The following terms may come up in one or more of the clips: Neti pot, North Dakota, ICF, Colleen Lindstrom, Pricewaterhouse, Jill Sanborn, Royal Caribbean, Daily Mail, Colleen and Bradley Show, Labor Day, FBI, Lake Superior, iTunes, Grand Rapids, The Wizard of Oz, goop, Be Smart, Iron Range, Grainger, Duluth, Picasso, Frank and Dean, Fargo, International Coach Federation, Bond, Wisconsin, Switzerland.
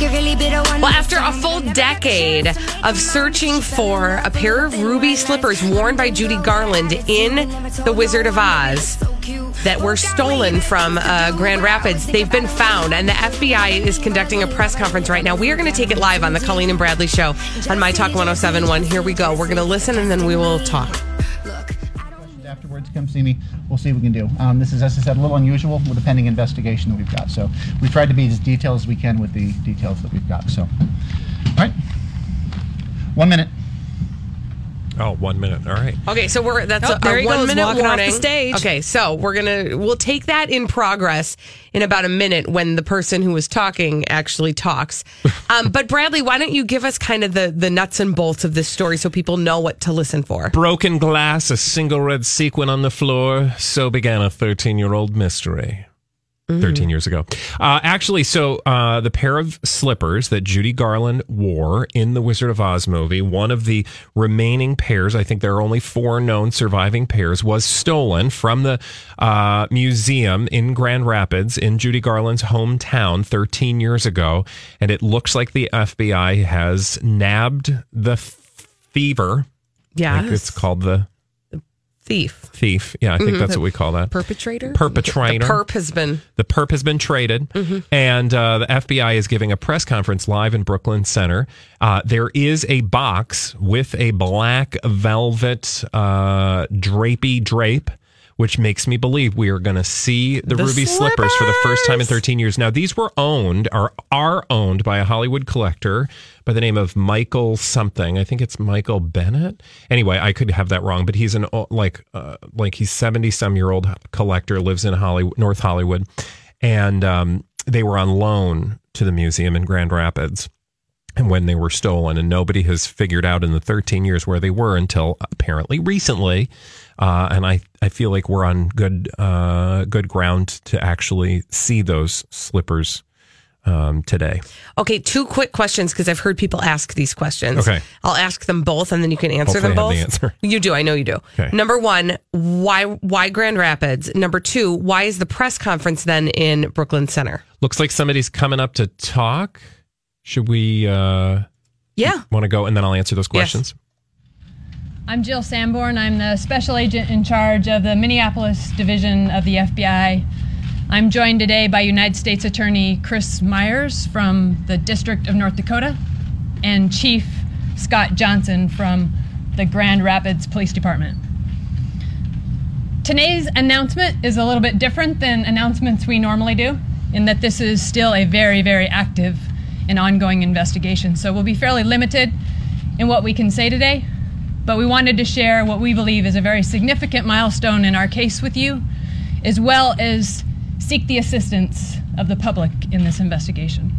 Well, after a full decade of searching for a pair of ruby slippers worn by Judy Garland in The Wizard of Oz that were stolen from Grand Rapids, they've been found, and the FBI is conducting a press conference right now. We are going to take it live on the Colleen and Bradley Show on MyTalk 107.1. Here we go. We're going to listen, and then we will talk. Afterwards, come see me. We'll see what we can do. This is, as I said, a little unusual with the pending investigation that we've got. So we've tried to be as detailed as we can with the details that we've got. So, all right. 1 minute. Oh, 1 minute. All right. Okay, so we're there. 1 minute walking warning. Off the stage. Okay, so we'll take that in progress in about a minute when the person who was talking actually talks. But Bradley, why don't you give us kind of the nuts and bolts of this story so people know what to listen for? Broken glass, a single red sequin on the floor. So began a 13-year-old mystery. 13 years ago. Actually, the pair of slippers that Judy Garland wore in the Wizard of Oz movie, one of the remaining pairs, I think there are only four known surviving pairs, was stolen from the museum in Grand Rapids in Judy Garland's hometown 13 years ago. And it looks like the FBI has nabbed the thiever. Yeah. I think it's called the... Thief. Yeah, I think that's what we call that. Perpetrator. The perp has been traded. Mm-hmm. And the FBI is giving a press conference live in Brooklyn Center. There is a box with a black velvet drapey drape, which makes me believe we are going to see the ruby slippers for the first time in 13 years. Now, these were owned by a Hollywood collector by the name of Michael something. I think it's Michael Bennett. Anyway, I could have that wrong, but he's an he's 70-some-year-old collector, lives in Hollywood, North Hollywood, and they were on loan to the museum in Grand Rapids, and when they were stolen, and nobody has figured out in the 13 years where they were until apparently recently. And I feel like we're on good ground to actually see those slippers today. Okay, two quick questions because I've heard people ask these questions. Okay, I'll ask them both, and then you can answer them both. I have the answer. You do, I know you do. Okay. Number one, why Grand Rapids? Number two, why is the press conference then in Brooklyn Center? Looks like somebody's coming up to talk. Should we? Yeah. Want to go, and then I'll answer those questions. Yes. I'm Jill Sanborn. I'm the special agent in charge of the Minneapolis division of the FBI. I'm joined today by United States Attorney Chris Myers from the District of North Dakota and Chief Scott Johnson from the Grand Rapids Police Department. Today's announcement is a little bit different than announcements we normally do in that this is still a very, very active and ongoing investigation. So we'll be fairly limited in what we can say today. But we wanted to share what we believe is a very significant milestone in our case with you, as well as seek the assistance of the public in this investigation.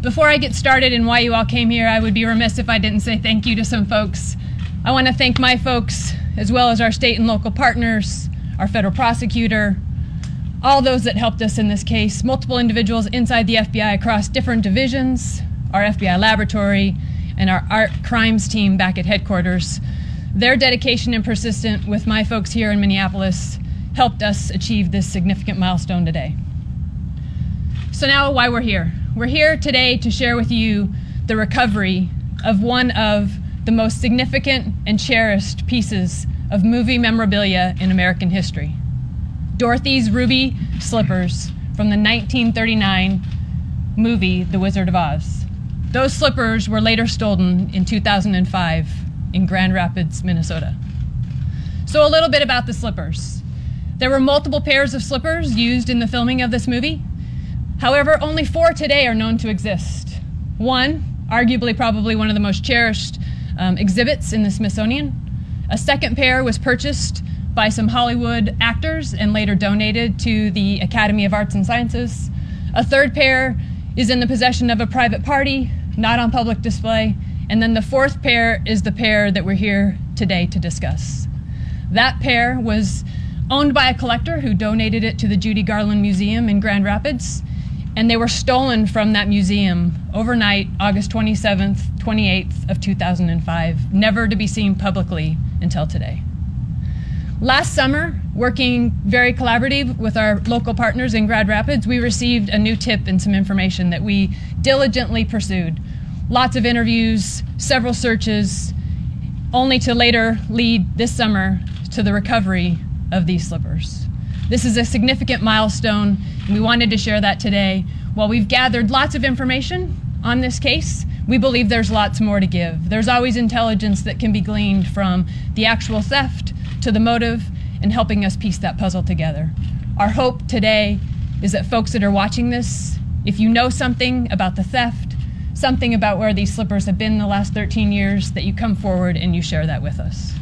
Before I get started and why you all came here, I would be remiss if I didn't say thank you to some folks. I want to thank my folks, as well as our state and local partners, our federal prosecutor, all those that helped us in this case, multiple individuals inside the FBI across different divisions, our FBI laboratory, and our art crimes team back at headquarters. Their dedication and persistence with my folks here in Minneapolis helped us achieve this significant milestone today. So now why we're here. We're here today to share with you the recovery of one of the most significant and cherished pieces of movie memorabilia in American history. Dorothy's ruby slippers from the 1939 movie, The Wizard of Oz. Those slippers were later stolen in 2005 in Grand Rapids, Minnesota. So a little bit about the slippers. There were multiple pairs of slippers used in the filming of this movie. However, only four today are known to exist. One, arguably probably one of the most cherished exhibits in the Smithsonian. A second pair was purchased by some Hollywood actors and later donated to the Academy of Arts and Sciences. A third pair is in the possession of a private party, not on public display. And then the fourth pair is the pair that we're here today to discuss. That pair was owned by a collector who donated it to the Judy Garland Museum in Grand Rapids, and they were stolen from that museum overnight, August 27th, 28th of 2005, never to be seen publicly until today. Last summer, working very collaborative with our local partners in Grand Rapids, we received a new tip and some information that we diligently pursued. Lots of interviews, several searches, only to later lead this summer to the recovery of these slippers. This is a significant milestone, and we wanted to share that today. While we've gathered lots of information on this case, we believe there's lots more to give. There's always intelligence that can be gleaned from the actual theft to the motive and helping us piece that puzzle together. Our hope today is that folks that are watching this, if you know something about the theft, something about where these slippers have been the last 13 years, that you come forward and you share that with us.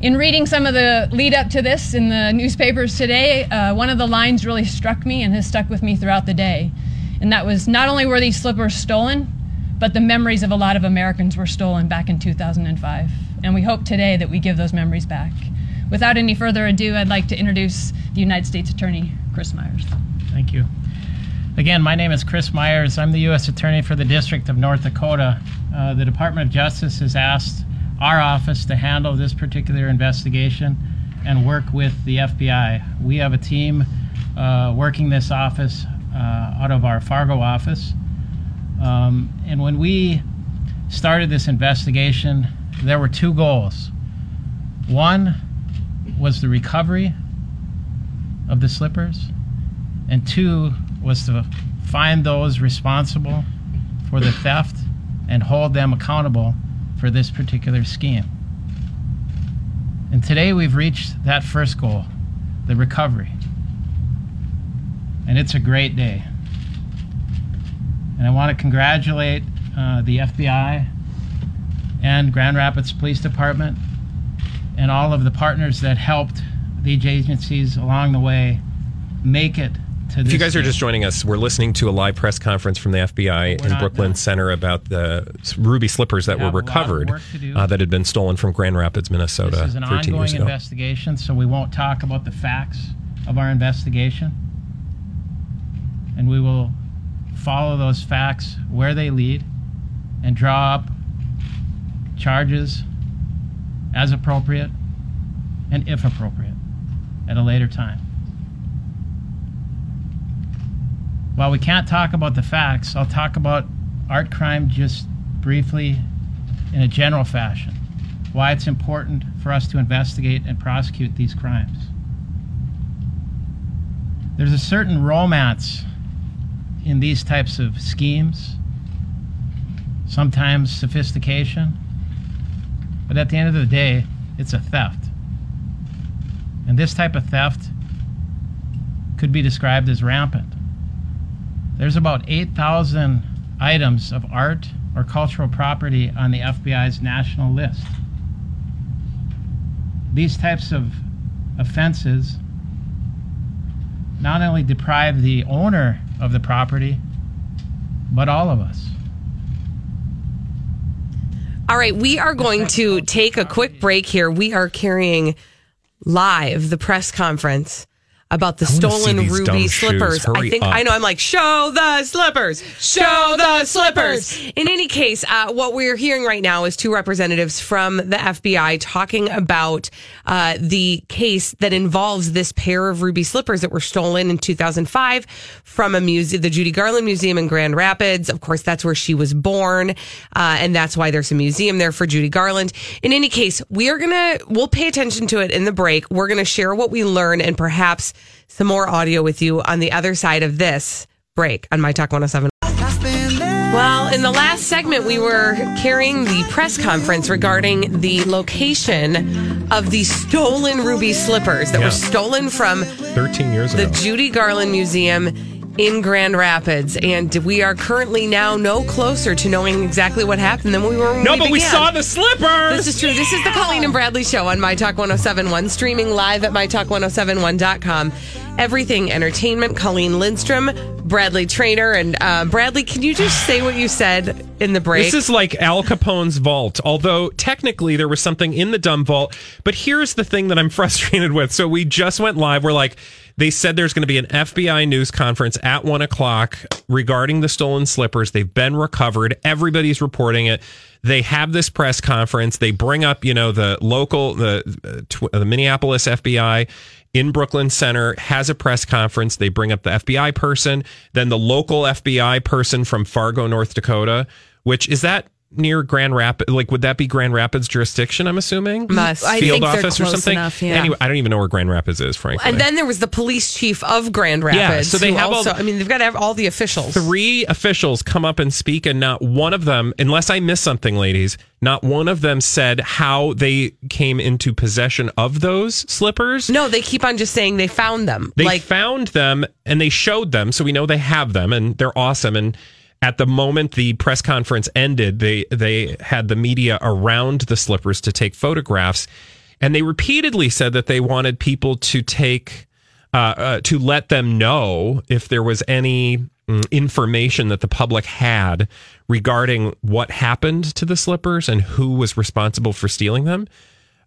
In reading some of the lead up to this in the newspapers today, one of the lines really struck me and has stuck with me throughout the day. And that was, not only were these slippers stolen, but the memories of a lot of Americans were stolen back in 2005. And we hope today that we give those memories back. Without any further ado, I'd like to introduce the United States Attorney, Chris Myers. Thank you. Again, my name is Chris Myers. I'm the U.S. Attorney for the District of North Dakota. The Department of Justice has asked our office to handle this particular investigation and work with the FBI. We have a team working this office out of our Fargo office. And when we started this investigation, there were two goals. One was the recovery of the slippers, and two was to find those responsible for the theft and hold them accountable for this particular scheme. And today we've reached that first goal, the recovery. And it's a great day. And I want to congratulate the FBI and Grand Rapids Police Department and all of the partners that helped these agencies along the way make it to this. If you guys are just joining us, we're listening to a live press conference from the FBI in Brooklyn Center about the ruby slippers that were recovered that had been stolen from Grand Rapids, Minnesota 13 years ago. This is an ongoing investigation, so we won't talk about the facts of our investigation. And we will follow those facts where they lead and draw up charges as appropriate and if appropriate at a later time. While we can't talk about the facts, I'll talk about art crime just briefly in a general fashion, why it's important for us to investigate and prosecute these crimes. There's a certain romance in these types of schemes, sometimes sophistication, but at the end of the day, it's a theft. And this type of theft could be described as rampant. There's about 8,000 items of art or cultural property on the FBI's national list. These types of offenses not only deprive the owner of the property, but all of us. All right, we are going to take a quick break here. We are carrying live the press conference about the stolen ruby slippers. I think I know. I'm like, show the slippers, show the slippers. In any case, what we're hearing right now is two representatives from the FBI talking about the case that involves this pair of ruby slippers that were stolen in 2005 from a museum, the Judy Garland Museum in Grand Rapids. Of course, that's where she was born, and that's why there's a museum there for Judy Garland. In any case, we'll pay attention to it in the break. We're gonna share what we learn and perhaps some more audio with you on the other side of this break on MyTalk 107. Well, in the last segment, we were carrying the press conference regarding the location of the stolen ruby slippers that were stolen from 13 years ago. The Judy Garland Museum in Grand Rapids. And we are currently now no closer to knowing exactly what happened than we were when we began. We saw the slippers. This is true. Yeah. This is the Colleen and Bradley Show on MyTalk 107.1, streaming live at MyTalk1071.com. Everything Entertainment, Colleen Lindstrom, Bradley Traynor, and Bradley, can you just say what you said in the break? This is like Al Capone's vault, although technically there was something in the dumb vault, but here's the thing that I'm frustrated with. So we just went live. We're like, they said there's going to be an FBI news conference at 1 o'clock regarding the stolen slippers. They've been recovered. Everybody's reporting it. They have this press conference. They bring up, you know, the local, the Minneapolis FBI in Brooklyn Center has a press conference. They bring up the FBI person, then the local FBI person from Fargo, North Dakota, which is that near Grand Rapids? Like, would that be Grand Rapids jurisdiction, I'm assuming? Must. Field office or something? Enough, yeah. Anyway, I don't even know where Grand Rapids is, frankly. And then there was the police chief of Grand Rapids. Yeah, so they have also, I mean, they've got to have all the officials. Three officials come up and speak, and not one of them, unless I miss something, ladies, not one of them said how they came into possession of those slippers. No, they keep on just saying they found them. They found them, and they showed them, so we know they have them, and they're awesome, and at the moment the press conference ended, they had the media around the slippers to take photographs, and they repeatedly said that they wanted people to take to let them know if there was any information that the public had regarding what happened to the slippers and who was responsible for stealing them.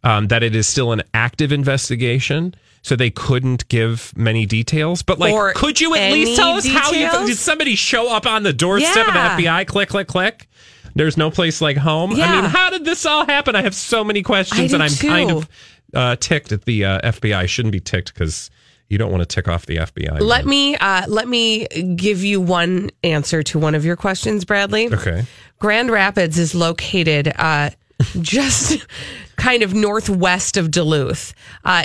That it is still an active investigation, so they couldn't give many details. But, like, or could you at least tell us details? How you... Did somebody show up on the doorstep of the FBI? Click, click, click. There's no place like home. Yeah. I mean, how did this all happen? I have so many questions, and I'm kind of ticked at the FBI. I shouldn't be ticked because you don't want to tick off the FBI. Let me give you one answer to one of your questions, Bradley. Okay. Grand Rapids is located... just kind of northwest of Duluth.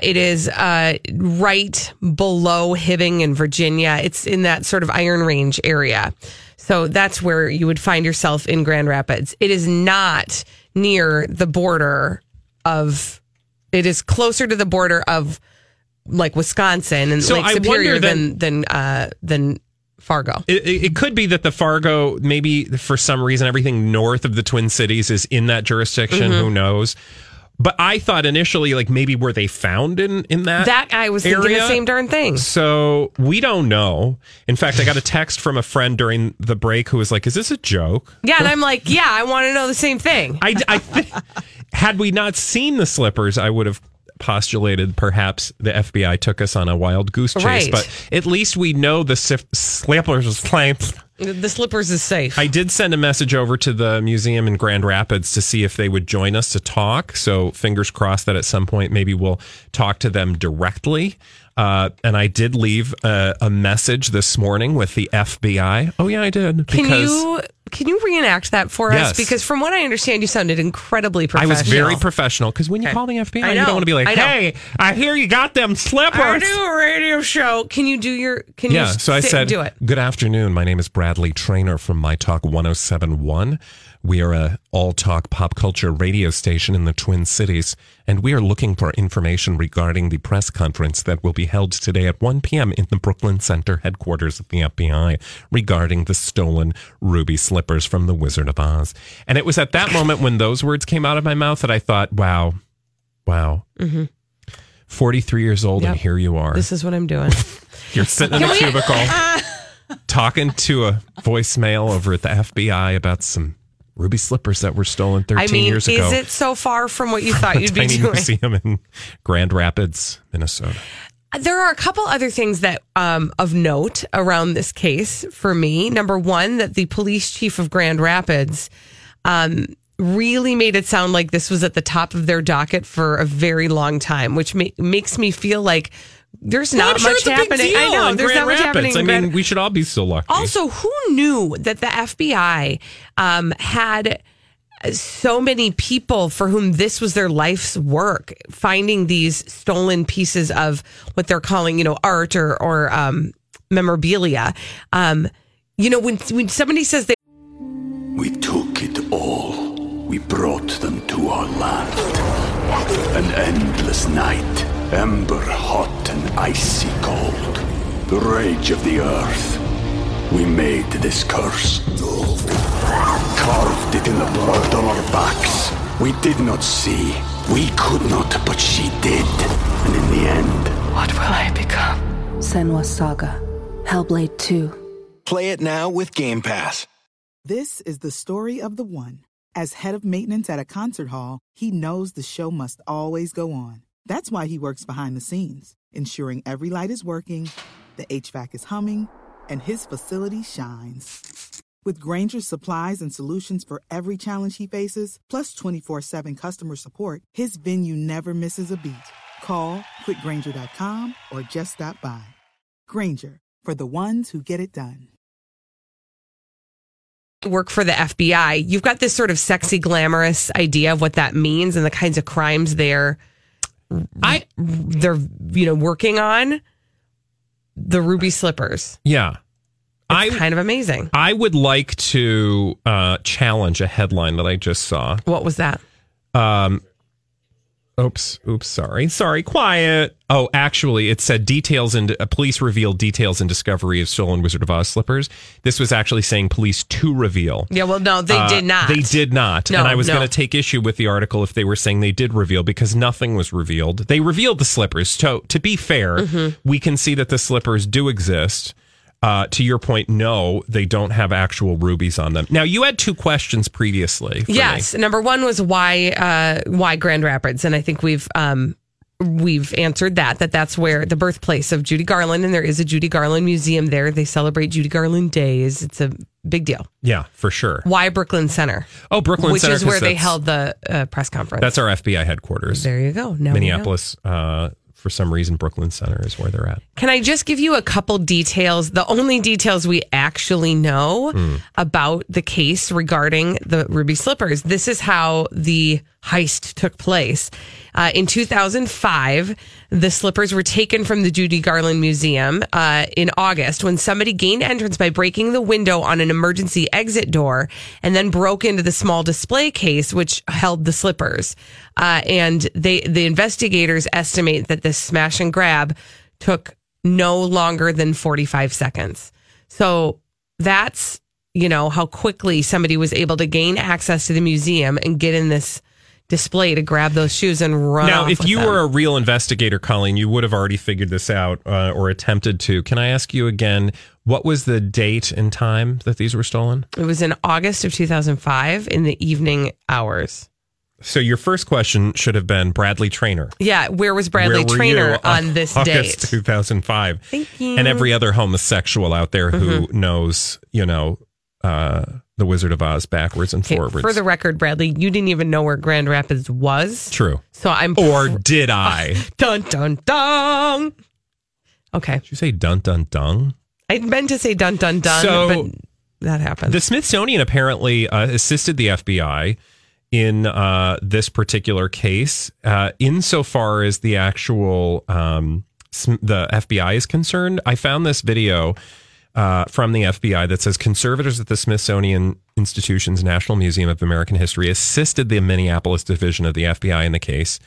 It is right below Hibbing in Virginia. It's in that sort of Iron Range area. So that's where you would find yourself in Grand Rapids. It is not near the border of... It is closer to the border of, like, Wisconsin and Lake Superior than Fargo. It could be that the Fargo, maybe for some reason, everything north of the Twin Cities is in that jurisdiction. Mm-hmm. Who knows? But I thought initially, like, maybe were they found in that I was area? Thinking the same darn thing. So we don't know. In fact, I got a text from a friend during the break who was like, is this a joke? Yeah, and I'm like, yeah, I want to know the same thing. Had we not seen the slippers, I would have postulated perhaps the FBI took us on a wild goose chase, right? But at least we know the slippers is playing. The slippers is safe. I did send a message over to the museum in Grand Rapids to see if they would join us to talk. So fingers crossed that at some point maybe we'll talk to them directly. And I did leave a message this morning with the FBI. Oh yeah, I did. Can you reenact that for us? Because from what I understand, you sounded incredibly professional. I was very professional, because when you call the FBI, you don't want to be like, hey, I hear you got them slippers. I do a radio show. Can you do your... so I said, do it. Good afternoon. My name is Bradley Traynor from MyTalk 107.1. We are a all-talk pop culture radio station in the Twin Cities, and we are looking for information regarding the press conference that will be held today at 1 p.m. in the Brooklyn Center headquarters of the FBI regarding the stolen ruby slippers from The Wizard of Oz. And it was at that moment when those words came out of my mouth that I thought, wow, mm-hmm. 43 years old, and here you are. This is what I'm doing. You're sitting in a cubicle talking to a voicemail over at the FBI about some ruby slippers that were stolen 13 years ago. Is it so far from what you thought you'd be doing? Tiny museum in Grand Rapids, Minnesota. There are a couple other things that of note around this case for me. Number one, that the police chief of Grand Rapids really made it sound like this was at the top of their docket for a very long time, which makes me feel like there's not much happening. I know there's not much happening. I mean, we should all be so lucky. Also, who knew that the FBI had so many people for whom this was their life's work, finding these stolen pieces of what they're calling, art or memorabilia. You know, when somebody says they... We took it all. We brought them to our land. An endless night. Ember hot and icy cold. The rage of the earth. We made this curse. Carved it in the blood on our backs. We did not see. We could not, but she did. And in the end... What will I become? Senua's Saga. Hellblade 2. Play it now with Game Pass. This is the story of the one. As head of maintenance at a concert hall, he knows the show must always go on. That's why he works behind the scenes, ensuring every light is working, the HVAC is humming, and his facility shines. With Grainger's supplies and solutions for every challenge he faces, plus 24/7 customer support, his venue never misses a beat. Call quickgrainger.com or just stop by. Grainger, for the ones who get it done. Work for the FBI. You've got this sort of sexy, glamorous idea of what that means and the kinds of crimes they're working on. The ruby slippers. Yeah. It's kind of amazing. I would like to challenge a headline that I just saw. What was that? Oops, sorry, quiet. Oh, actually, it said police reveal details and discovery of stolen Wizard of Oz slippers. This was actually saying police to reveal. Yeah, well, no, they did not. They did not. No, and I was going to take issue with the article if they were saying they did reveal, because nothing was revealed. They revealed the slippers. So, to be fair, we can see that the slippers do exist. To your point, no, they don't have actual rubies on them. Now, you had two questions previously. Yes. Me. Number one was why Grand Rapids? And I think we've answered that's where the birthplace of Judy Garland, and there is a Judy Garland Museum there. They celebrate Judy Garland Days. It's a big deal. Yeah, for sure. Why Brooklyn Center? Oh, Brooklyn Center. Which is where they held the press conference. That's our FBI headquarters. There you go. Now Minneapolis, for some reason, Brooklyn Center is where they're at. Can I just give you a couple details? The only details we actually know about the case regarding the ruby slippers. This is how the heist took place. In 2005, the slippers were taken from the Judy Garland Museum in August when somebody gained entrance by breaking the window on an emergency exit door and then broke into the small display case which held the slippers. And the investigators estimate that this smash and grab took no longer than 45 seconds. So that's, how quickly somebody was able to gain access to the museum and get in this display to grab those shoes and run off with them. Now, if you were a real investigator, Colleen, you would have already figured this out or attempted to. Can I ask you again, what was the date and time that these were stolen? It was in August of 2005 in the evening hours. So your first question should have been Bradley Traynor. Yeah, where was Bradley Traynor on this date? August 2005. Thank you. And every other homosexual out there who knows, The Wizard of Oz backwards and forwards. For the record, Bradley, you didn't even know where Grand Rapids was. True. So or did I? Dun, dun, dun. Okay. Did you say dun, dun, dun? I meant to say dun, dun, dun, but that happened. The Smithsonian apparently assisted the FBI in this particular case, insofar as the actual the FBI is concerned. I found this video from the FBI that says conservators at the Smithsonian Institution's National Museum of American History assisted the Minneapolis division of the FBI in the case.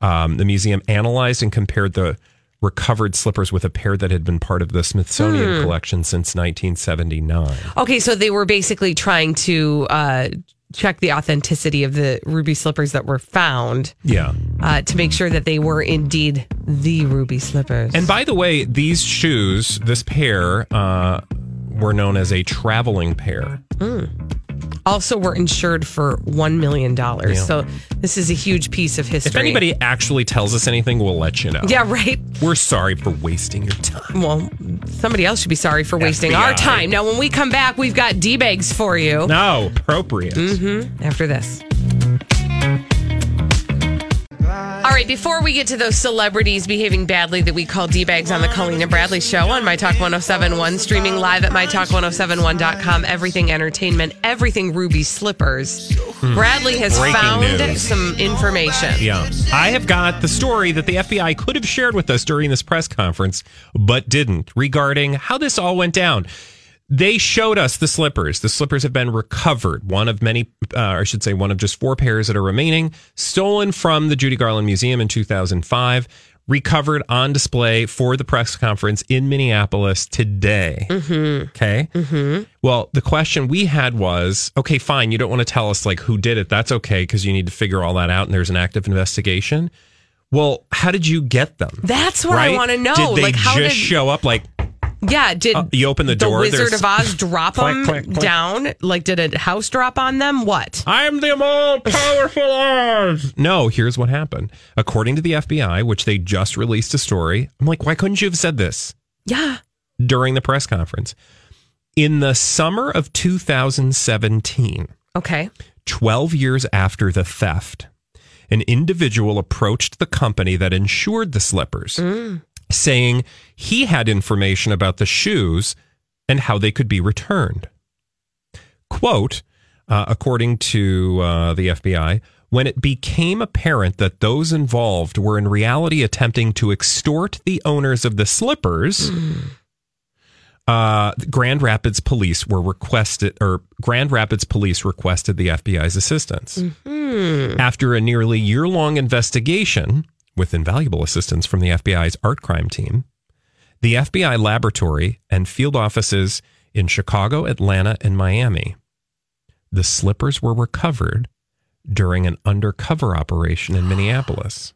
The museum analyzed and compared the recovered slippers with a pair that had been part of the Smithsonian collection since 1979. Okay, so they were basically trying to check the authenticity of the ruby slippers that were found. Yeah. To make sure that they were indeed the ruby slippers. And by the way, these shoes, this pair, were known as a traveling pair. Also were insured for $1 million. Yeah. So this is a huge piece of history. If anybody actually tells us anything, we'll let you know. Yeah, right. We're sorry for wasting your time. Well, somebody else should be sorry for wasting our time. Now, when we come back, we've got D-bags for you. No, appropriate. After this. right, before we get to those celebrities behaving badly that we call D-bags on the Colleen and Bradley Show on MyTalk 107.1, streaming live at MyTalk1071.com, everything entertainment, everything Ruby slippers, Bradley has found some information. Yeah. I have got the story that the FBI could have shared with us during this press conference, but didn't, regarding how this all went down. They showed us the slippers. The slippers have been recovered. One of many, I should say one of just four pairs that are remaining, stolen from the Judy Garland Museum in 2005, recovered on display for the press conference in Minneapolis today. Mm-hmm. Okay. Mm-hmm. Well, the question we had was, okay, fine. You don't want to tell us like who did it. That's okay, because you need to figure all that out and there's an active investigation. Well, how did you get them? That's what I want to know. Did they like, how just show up like... Yeah, did you open the door, Wizard of Oz drop them down? Like, did a house drop on them? What? I'm the all-powerful Oz. No, here's what happened. According to the FBI, which they just released a story, I'm like, why couldn't you have said this? Yeah. During the press conference. In the summer of 2017, okay, 12 years after the theft, an individual approached the company that insured the slippers, saying he had information about the shoes and how they could be returned. Quote, according to the FBI, when it became apparent that those involved were in reality attempting to extort the owners of the slippers, Grand Rapids police requested the FBI's assistance. Mm-hmm. After a nearly year-long investigation, with invaluable assistance from the FBI's art crime team, the FBI laboratory and field offices in Chicago, Atlanta, and Miami, the slippers were recovered during an undercover operation in Minneapolis.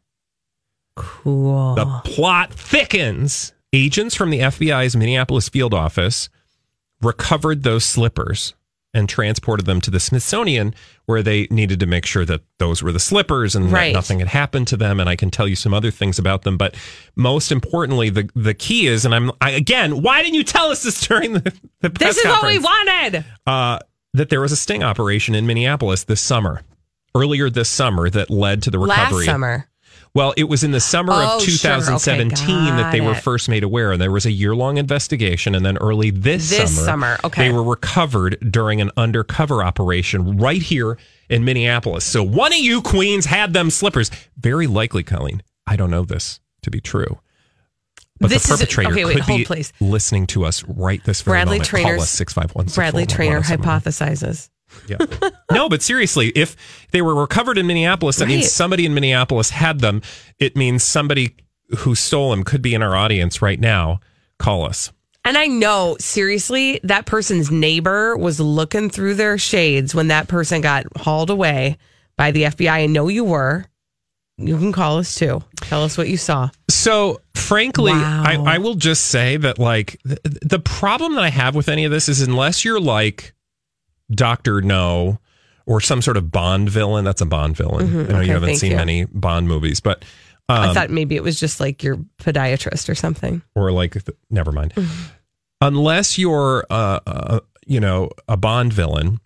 Cool. The plot thickens. Agents from the FBI's Minneapolis field office recovered those slippers and transported them to the Smithsonian, where they needed to make sure that those were the slippers and that nothing had happened to them. And I can tell you some other things about them. But most importantly, the key is, and again, why didn't you tell us this during the press conference? This is what we wanted! That there was a sting operation in Minneapolis earlier this summer, that led to the recovery. Last summer. Well, it was in the summer of 2017 that they were first made aware, and there was a year-long investigation, and then early this summer, they were recovered during an undercover operation right here in Minneapolis. So one of you queens had them slippers. Very likely, Colleen, I don't know this to be true, but the perpetrator could be listening to us right this very moment. Call us 651-641-1071. Bradley Traynor hypothesizes. Yeah. No, but seriously, if they were recovered in Minneapolis, that means somebody in Minneapolis had them. It means somebody who stole them could be in our audience right now. Call us. And I know, seriously, that person's neighbor was looking through their shades when that person got hauled away by the FBI. I know you were. You can call us too. Tell us what you saw. So, frankly, I will just say that, like, the problem that I have with any of this is, unless you're like Dr. No or some sort of Bond villain. That's a Bond villain. Mm-hmm. I know you haven't seen many Bond movies, but I thought maybe it was just like your podiatrist or something, or like never mind. Mm-hmm. Unless you're a Bond villain,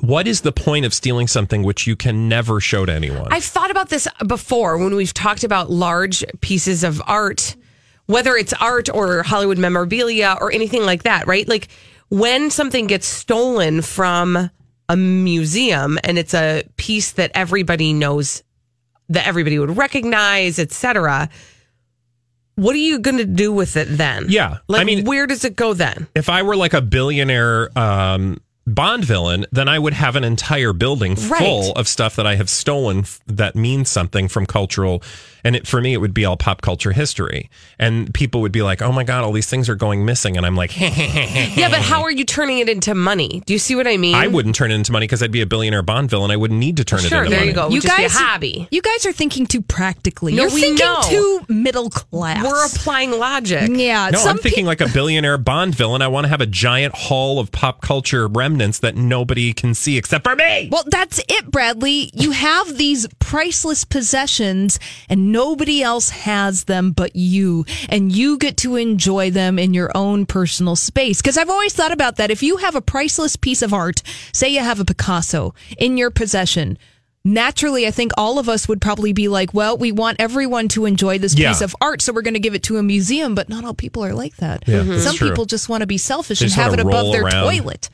what is the point of stealing something which you can never show to anyone? I've thought about this before when we've talked about large pieces of art, whether it's art or Hollywood memorabilia or anything like that, right? Like, when something gets stolen from a museum and it's a piece that everybody knows, that everybody would recognize, etc., what are you going to do with it then? Yeah. Like, I mean, where does it go then? If I were like a billionaire Bond villain, then I would have an entire building full of stuff that I have stolen that means something from cultural. And for me, it would be all pop culture history. And people would be like, oh my God, all these things are going missing. And I'm like, yeah, but how are you turning it into money? Do you see what I mean? I wouldn't turn it into money because I'd be a billionaire Bond villain. I wouldn't need to turn it into money. Sure, there you go. You guys, just be a hobby. You guys are thinking too practically. No, You're thinking too middle class. We're applying logic. Yeah. No, I'm thinking like a billionaire Bond villain. I want to have a giant hall of pop culture remnants that nobody can see except for me. Well, that's it, Bradley. You have these priceless possessions and nobody else has them but you, and you get to enjoy them in your own personal space. Because I've always thought about that. If you have a priceless piece of art, say you have a Picasso in your possession, naturally, I think all of us would probably be like, well, we want everyone to enjoy this piece of art, so we're going to give it to a museum, but not all people are like that. Yeah, some people just want to be selfish and have it above their toilet.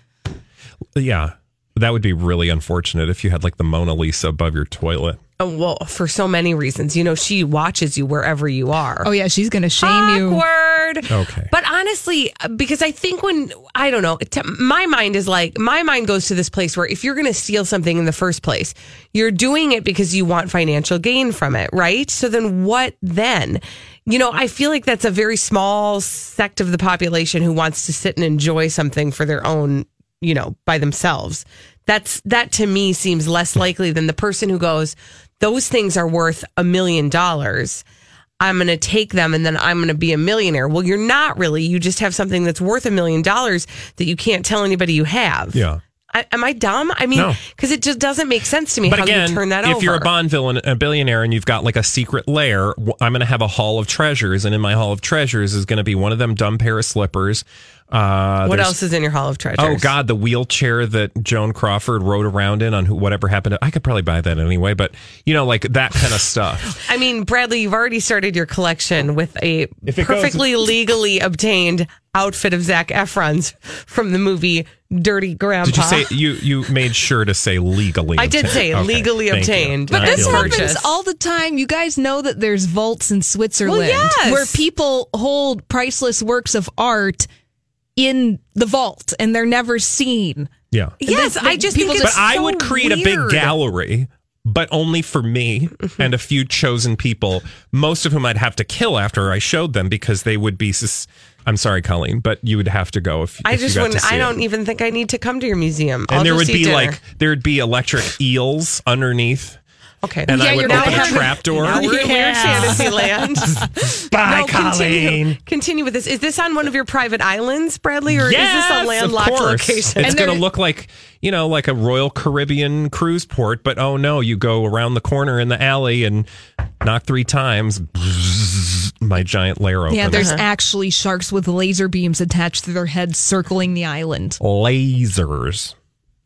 Yeah. That would be really unfortunate if you had like the Mona Lisa above your toilet. Oh, well, for so many reasons. You know, she watches you wherever you are. Oh, yeah. She's going to shame you. Okay. But honestly, because I think when, I don't know, my mind is like, my mind goes to this place where if you're going to steal something in the first place, you're doing it because you want financial gain from it, right? So then what then? You know, I feel like that's a very small sect of the population who wants to sit and enjoy something for their own, you know, by themselves. That to me seems less likely than the person who goes, those things are worth $1 million. I'm going to take them and then I'm going to be a millionaire. Well, you're not really. You just have something that's worth $1 million that you can't tell anybody you have. Yeah. Am I dumb? I mean, because it just doesn't make sense to me you turn that over. If you're a Bond villain, a billionaire, and you've got like a secret lair, I'm going to have a hall of treasures, and in my hall of treasures is going to be one of them dumb pair of slippers. What else is in your Hall of Treasures? Oh, God, the wheelchair that Joan Crawford rode around in on whatever happened to... I could probably buy that anyway, but, you know, like that kind of stuff. I mean, Bradley, you've already started your collection with a perfectly legally obtained outfit of Zac Efron's from the movie Dirty Grandpa. Did you say... You made sure to say legally obtained. I did say legally obtained. But this happens all the time. You guys know that there's vaults in Switzerland where people hold priceless works of art in the vault and they're never seen. Yeah. Yes, I just think it's so weird. But I would create a big gallery, but only for me and a few chosen people, most of whom I'd have to kill after I showed them because they would be... I'm sorry, Colleen, but you would have to go if you got to see it. I don't even think I need to come to your museum. And there would be there'd be electric eels underneath. Okay. And I would open a trapdoor. Now we're in weird fantasy land. Bye, Colleen. Continue with this. Is this on one of your private islands, Bradley, or is this a landlocked location? It's going to look like, you know, like a Royal Caribbean cruise port, but oh no, you go around the corner in the alley and knock 3 times. My giant lair open. Yeah, there's actually sharks with laser beams attached to their heads circling the island. Lasers.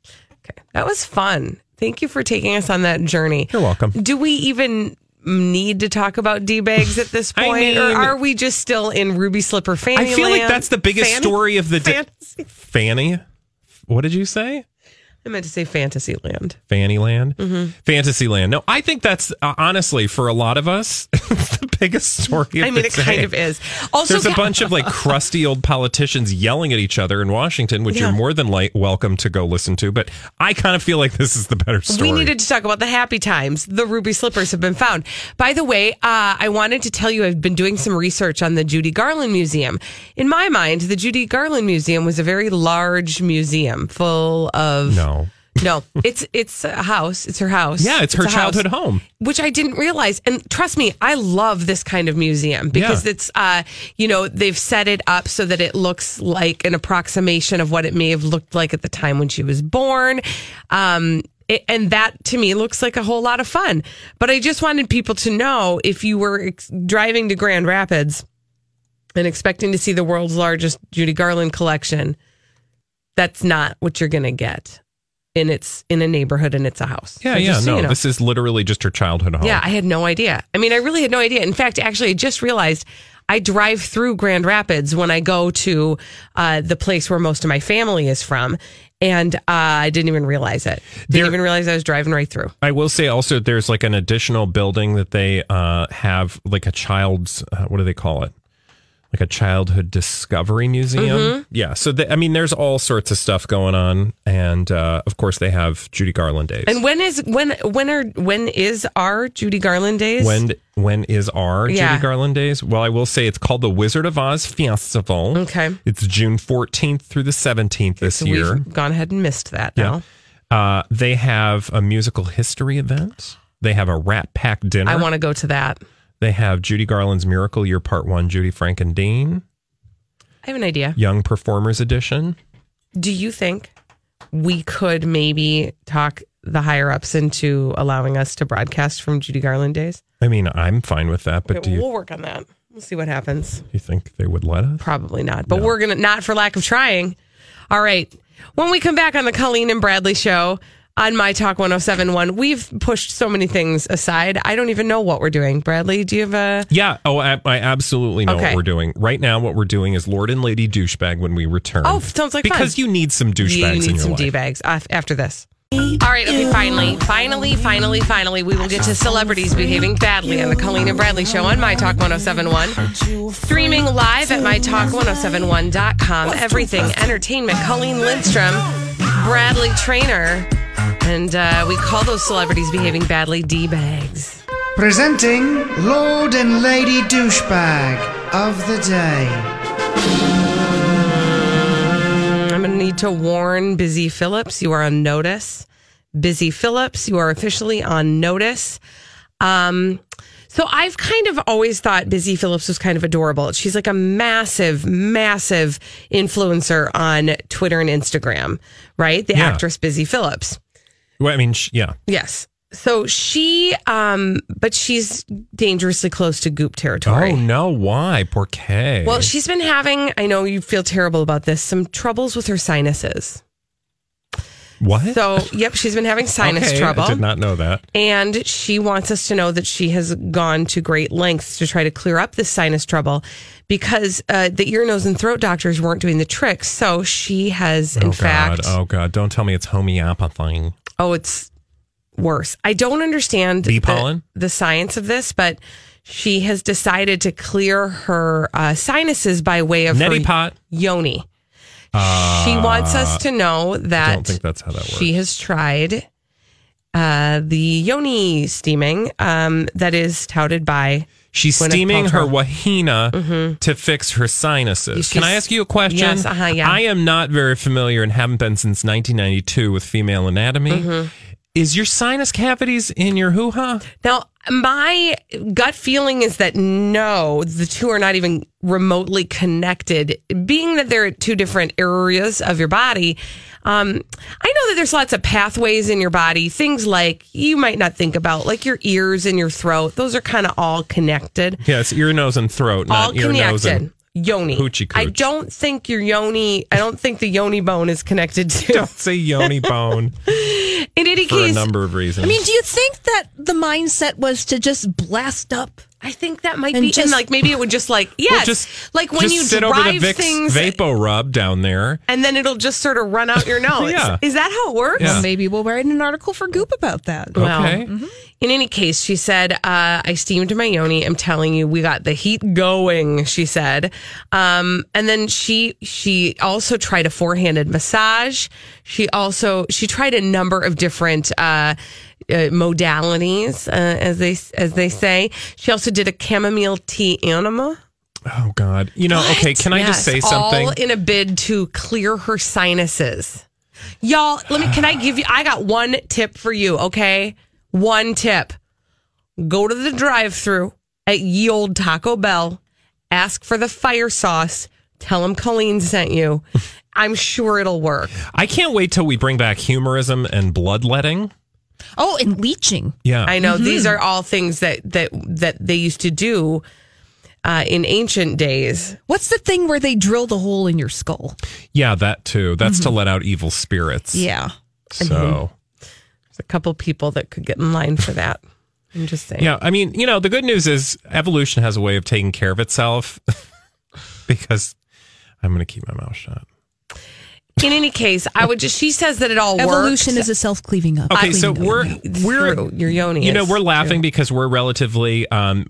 Okay. That was fun. Thank you for taking us on that journey. You're welcome. Do we even need to talk about D-bags at this point? I mean, or are we just still in Ruby Slipper Fanny land? I feel like that's the biggest story of the day. Fanny? What did you say? I meant to say Fantasyland. Fannyland? Mm-hmm. Fantasyland. No, I think that's, honestly, for a lot of us, the biggest story of the day. I mean, it kind of is. Also, there's a bunch of, like, crusty old politicians yelling at each other in Washington, which you're more than welcome to go listen to, but I kind of feel like this is the better story. We needed to talk about the happy times. The ruby slippers have been found. By the way, I wanted to tell you I've been doing some research on the Judy Garland Museum. In my mind, the Judy Garland Museum was a very large museum full of... No, it's a house. It's her house. Yeah, it's her childhood home. Which I didn't realize. And trust me, I love this kind of museum because it's, you know, they've set it up so that it looks like an approximation of what it may have looked like at the time when she was born. And that, to me, looks like a whole lot of fun. But I just wanted people to know, if you were driving to Grand Rapids and expecting to see the world's largest Judy Garland collection, that's not what you're going to get. And it's in a neighborhood and it's a house. Yeah, so you know. This is literally just her childhood home. Yeah, I had no idea. I mean, I really had no idea. In fact, actually, I just realized I drive through Grand Rapids when I go to the place where most of my family is from. And I didn't even realize it. Didn't even realize I was driving right through. I will say also, there's like an additional building that they have like a child's, what do they call it? Like a childhood discovery museum. Mm-hmm. Yeah. So, there's all sorts of stuff going on. And, of course, they have Judy Garland days. And when is our Judy Garland days? When is our Judy Garland days? Well, I will say it's called the Wizard of Oz Festival. Okay. It's June 14th through the 17th this year. We've gone ahead and missed that now. They have a musical history event. They have a Rat Pack dinner. I want to go to that. They have Judy Garland's Miracle Year Part 1, Judy, Frank, and Dean. I have an idea. Young Performers Edition. Do you think we could maybe talk the higher-ups into allowing us to broadcast from Judy Garland days? I mean, I'm fine with that, but we'll work on that. We'll see what happens. Do you think they would let us? Probably not, but we're going to, not for lack of trying. All right. When we come back on the Colleen and Bradley Show... on MyTalk 107.1. We've pushed so many things aside. I don't even know what we're doing. Bradley, do you have a... Yeah. Oh, I absolutely know what we're doing. Right now, what we're doing is Lord and Lady Douchebag when we return. Oh, sounds like fun. Because you need some douchebags in your life. You need some D-bags after this. All right, okay, finally, we will get to celebrities behaving badly on the Colleen and Bradley Show on MyTalk 107.1. Streaming live at MyTalk1071.com. Everything entertainment. Colleen Lindstrom, Bradley Traynor, and we call those celebrities behaving badly D-bags. Presenting Lord and Lady Douchebag of the Day. Need to warn Busy Phillips, you are on notice. Busy Phillips, you are officially on notice. So I've kind of always thought Busy Phillips was kind of adorable. She's like a massive, massive influencer on Twitter and Instagram, right? The actress Busy Phillips. Well, I mean, Yes. So she, but she's dangerously close to goop territory. Oh, no. Why? Porque. Well, she's been having, I know you feel terrible about this, some troubles with her sinuses. What? So, yep, she's been having sinus trouble. I did not know that. And she wants us to know that she has gone to great lengths to try to clear up this sinus trouble because the ear, nose, and throat doctors weren't doing the trick. So she has, in fact... Oh, God. Don't tell me it's homeopathy. Oh, it's... worse. I don't understand the science of this, but she has decided to clear her sinuses by way of Neti pot. Yoni. She wants us to know that I don't think that's how that works. She has tried the yoni steaming that is touted by... She's steaming her wahina to fix her sinuses. Can I ask you a question? Yes, I am not very familiar and haven't been since 1992 with female anatomy. Mm-hmm. Is your sinus cavities in your hoo-ha? Now, my gut feeling is that no, the two are not even remotely connected. Being that they're two different areas of your body, I know that there's lots of pathways in your body, things like you might not think about, like your ears and your throat. Those are kind of all connected. Yeah, it's ear, nose, and throat, not all ear, nose, and... Yoni. Hoochie cooch. I don't think the yoni bone is connected to. Don't say yoni bone. In any case, for a number of reasons. I mean, do you think that the mindset was to just blast up? I think that might be, and like maybe it would just like like when you sit drive over the Vicks things, Vapo Rub down there, and then it'll just sort of run out your nose. Yeah. Is that how it works? Yeah. Well, maybe we'll write an article for Goop about that. Okay. Well, in any case, she said, "I steamed my yoni. I'm telling you, we got the heat going." She said, and then she also tried a forehanded massage. She tried a number of different. Modalities, as they say. She also did a chamomile tea enema. Oh God! You know, what? Okay. Can I just say something? All in a bid to clear her sinuses, y'all. Can I give you? I got one tip for you. Okay, one tip. Go to the drive-thru at ye olde Taco Bell. Ask for the fire sauce. Tell them Colleen sent you. I'm sure it'll work. I can't wait till we bring back humorism and bloodletting. Oh, and leeching. Yeah. I know. Mm-hmm. These are all things that they used to do in ancient days. What's the thing where they drill the hole in your skull? Yeah, that too. That's to let out evil spirits. Yeah. So there's a couple people that could get in line for that. I'm just saying. Yeah. I mean, you know, the good news is evolution has a way of taking care of itself because I'm going to keep my mouth shut. In any case, she says that it all works. Evolution is a self-cleaving up. Okay, so we're your yoni. You know, we're laughing because we're relatively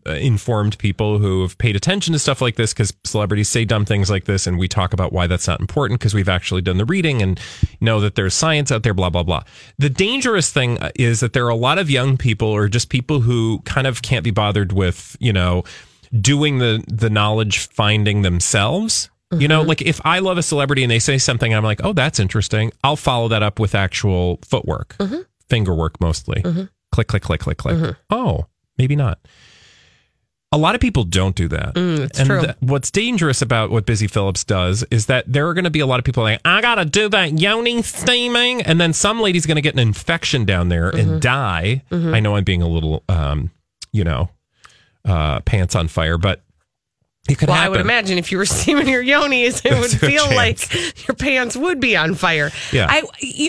informed people who have paid attention to stuff like this because celebrities say dumb things like this, and we talk about why that's not important because we've actually done the reading and know that there's science out there. Blah blah blah. The dangerous thing is that there are a lot of young people or just people who kind of can't be bothered with doing the knowledge finding themselves. You know, like if I love a celebrity and they say something, I'm like, oh, that's interesting. I'll follow that up with actual footwork, finger work mostly. Mm-hmm. Click, click, click, click, click. Oh, maybe not. A lot of people don't do that. That's true. What's dangerous about what Busy Phillips does is that there are going to be a lot of people like, I got to do that yoni steaming. And then some lady's going to get an infection down there and die. I know I'm being a little, pants on fire, but. It could happen. I would imagine if you were steaming your yonis, it would feel like your pants would be on fire. Yeah.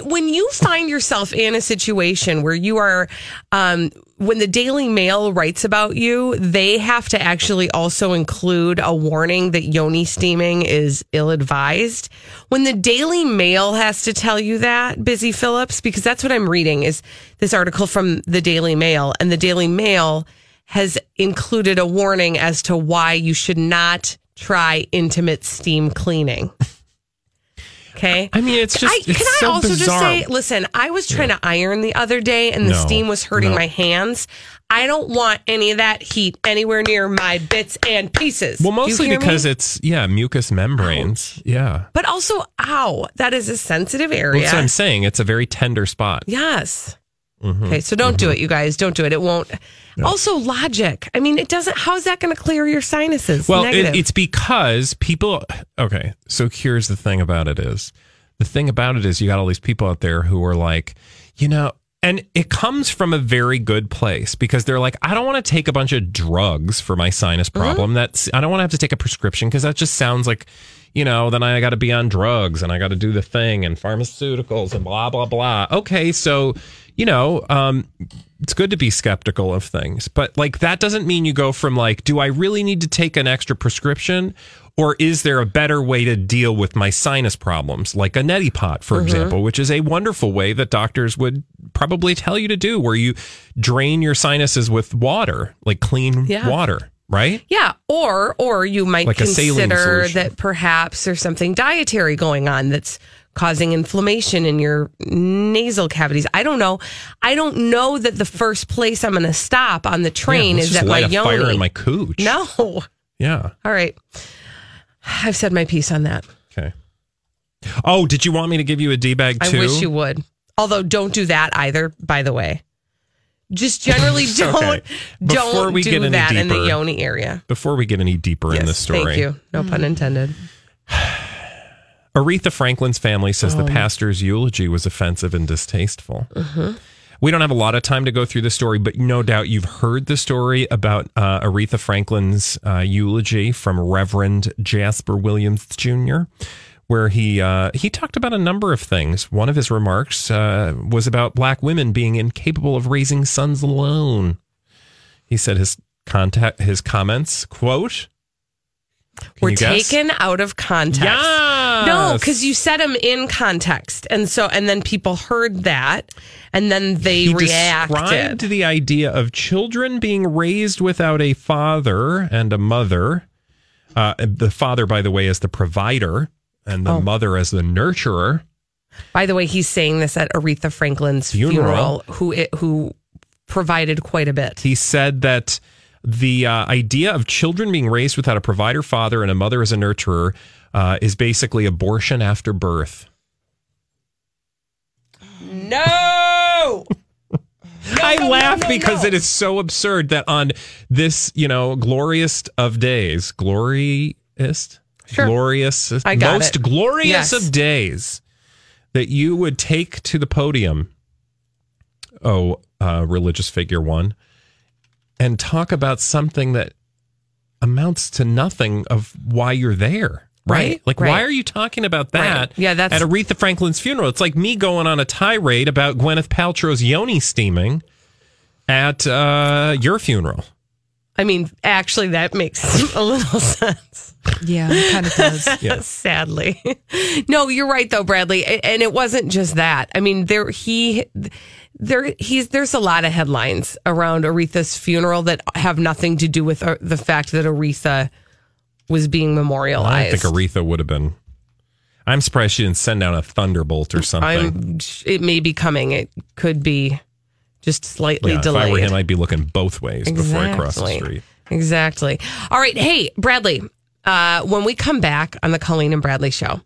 When you find yourself in a situation where you are, when the Daily Mail writes about you, they have to actually also include a warning that yoni steaming is ill-advised. When the Daily Mail has to tell you that, Busy Phillips, because that's what I'm reading, is this article from the Daily Mail, and the Daily Mail has included a warning as to why you should not try intimate steam cleaning. Okay. I mean, it's just, Can I also just say, listen, I was trying to iron the other day and the steam was hurting my hands. I don't want any of that heat anywhere near my bits and pieces. Well, mostly because it's, mucous membranes. Ouch. Yeah. But also, that is a sensitive area. Well, that's what I'm saying. It's a very tender spot. Yes. Mm-hmm. Okay, so don't do it, you guys. Don't do it. It won't. No. Also, logic. I mean, it doesn't. How is that going to clear your sinuses? Well, it's because people. Okay, so here's the thing about it is. The thing about it is you got all these people out there who are like, and it comes from a very good place because they're like, I don't want to take a bunch of drugs for my sinus problem. Mm-hmm. I don't want to have to take a prescription because that just sounds like, then I got to be on drugs and I got to do the thing and pharmaceuticals and blah, blah, blah. Okay, so... it's good to be skeptical of things, but like that doesn't mean you go from like, do I really need to take an extra prescription, or is there a better way to deal with my sinus problems, like a neti pot, for example, which is a wonderful way that doctors would probably tell you to do, where you drain your sinuses with water, like clean water. Right? Yeah. Or you might like consider that perhaps there's something dietary going on that's causing inflammation in your nasal cavities. I don't know. I don't know that the first place I'm going to stop on the train is at my yoni. Light a fire in my cooch. No. Yeah. All right. I've said my piece on that. Okay. Oh, did you want me to give you a D-bag too? I wish you would. Although don't do that either, by the way. Just generally don't do that in the yoni area. Before we get any deeper in this story. Thank you. No pun intended. Aretha Franklin's family says the pastor's eulogy was offensive and distasteful. Mm-hmm. We don't have a lot of time to go through the story, but no doubt you've heard the story about Aretha Franklin's eulogy from Reverend Jasper Williams Jr., where he talked about a number of things. One of his remarks was about black women being incapable of raising sons alone. He said his comments, quote, were taken out of context. Yes. No, because you said them in context. And then people heard that and then he reacted. He described the idea of children being raised without a father and a mother. The father, by the way, is the provider and the mother as the nurturer. By the way, he's saying this at Aretha Franklin's funeral, who provided quite a bit. He said that the idea of children being raised without a provider, father, and a mother as a nurturer is basically abortion after birth. No! I laugh because it is so absurd that on this, glorious of days, glorious of days, that you would take to the podium, religious figure one, and talk about something that amounts to nothing of why you're there, right? Like, why are you talking about that at Aretha Franklin's funeral? It's like me going on a tirade about Gwyneth Paltrow's yoni steaming at your funeral. I mean, actually, that makes a little sense. Yeah, it kind of does. Yeah. Sadly. No, you're right, though, Bradley. And it wasn't just that. I mean, there's a lot of headlines around Aretha's funeral that have nothing to do with the fact that Aretha was being memorialized. I think Aretha would have been. I'm surprised she didn't send out a thunderbolt or something. It may be coming. It could be. Just slightly delayed. If I were him, I'd be looking both ways before I cross the street. Exactly. All right. Hey, Bradley, when we come back on the Colleen and Bradley Show,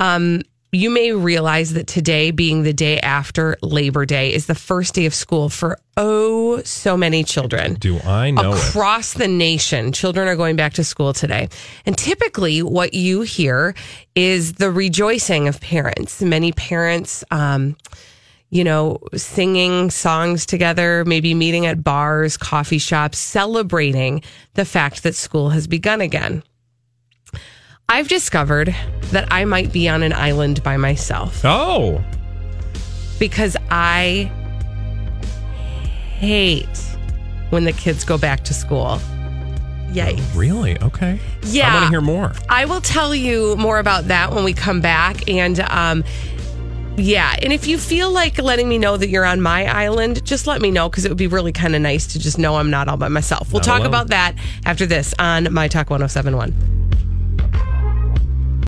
you may realize that today, being the day after Labor Day, is the first day of school for so many children. Do I know across the nation, children are going back to school today. And typically what you hear is the rejoicing of parents. Many parents... you know, singing songs together, maybe meeting at bars, coffee shops, celebrating the fact that school has begun again. I've discovered that I might be on an island by myself. Oh. Because I hate when the kids go back to school. Yikes. Really? Okay. Yeah. I want to hear more. I will tell you more about that when we come back. And yeah, and if you feel like letting me know that you're on my island, just let me know, because it would be really kind of nice to just know I'm not all by myself. We'll talk about that after this on My Talk 107.1.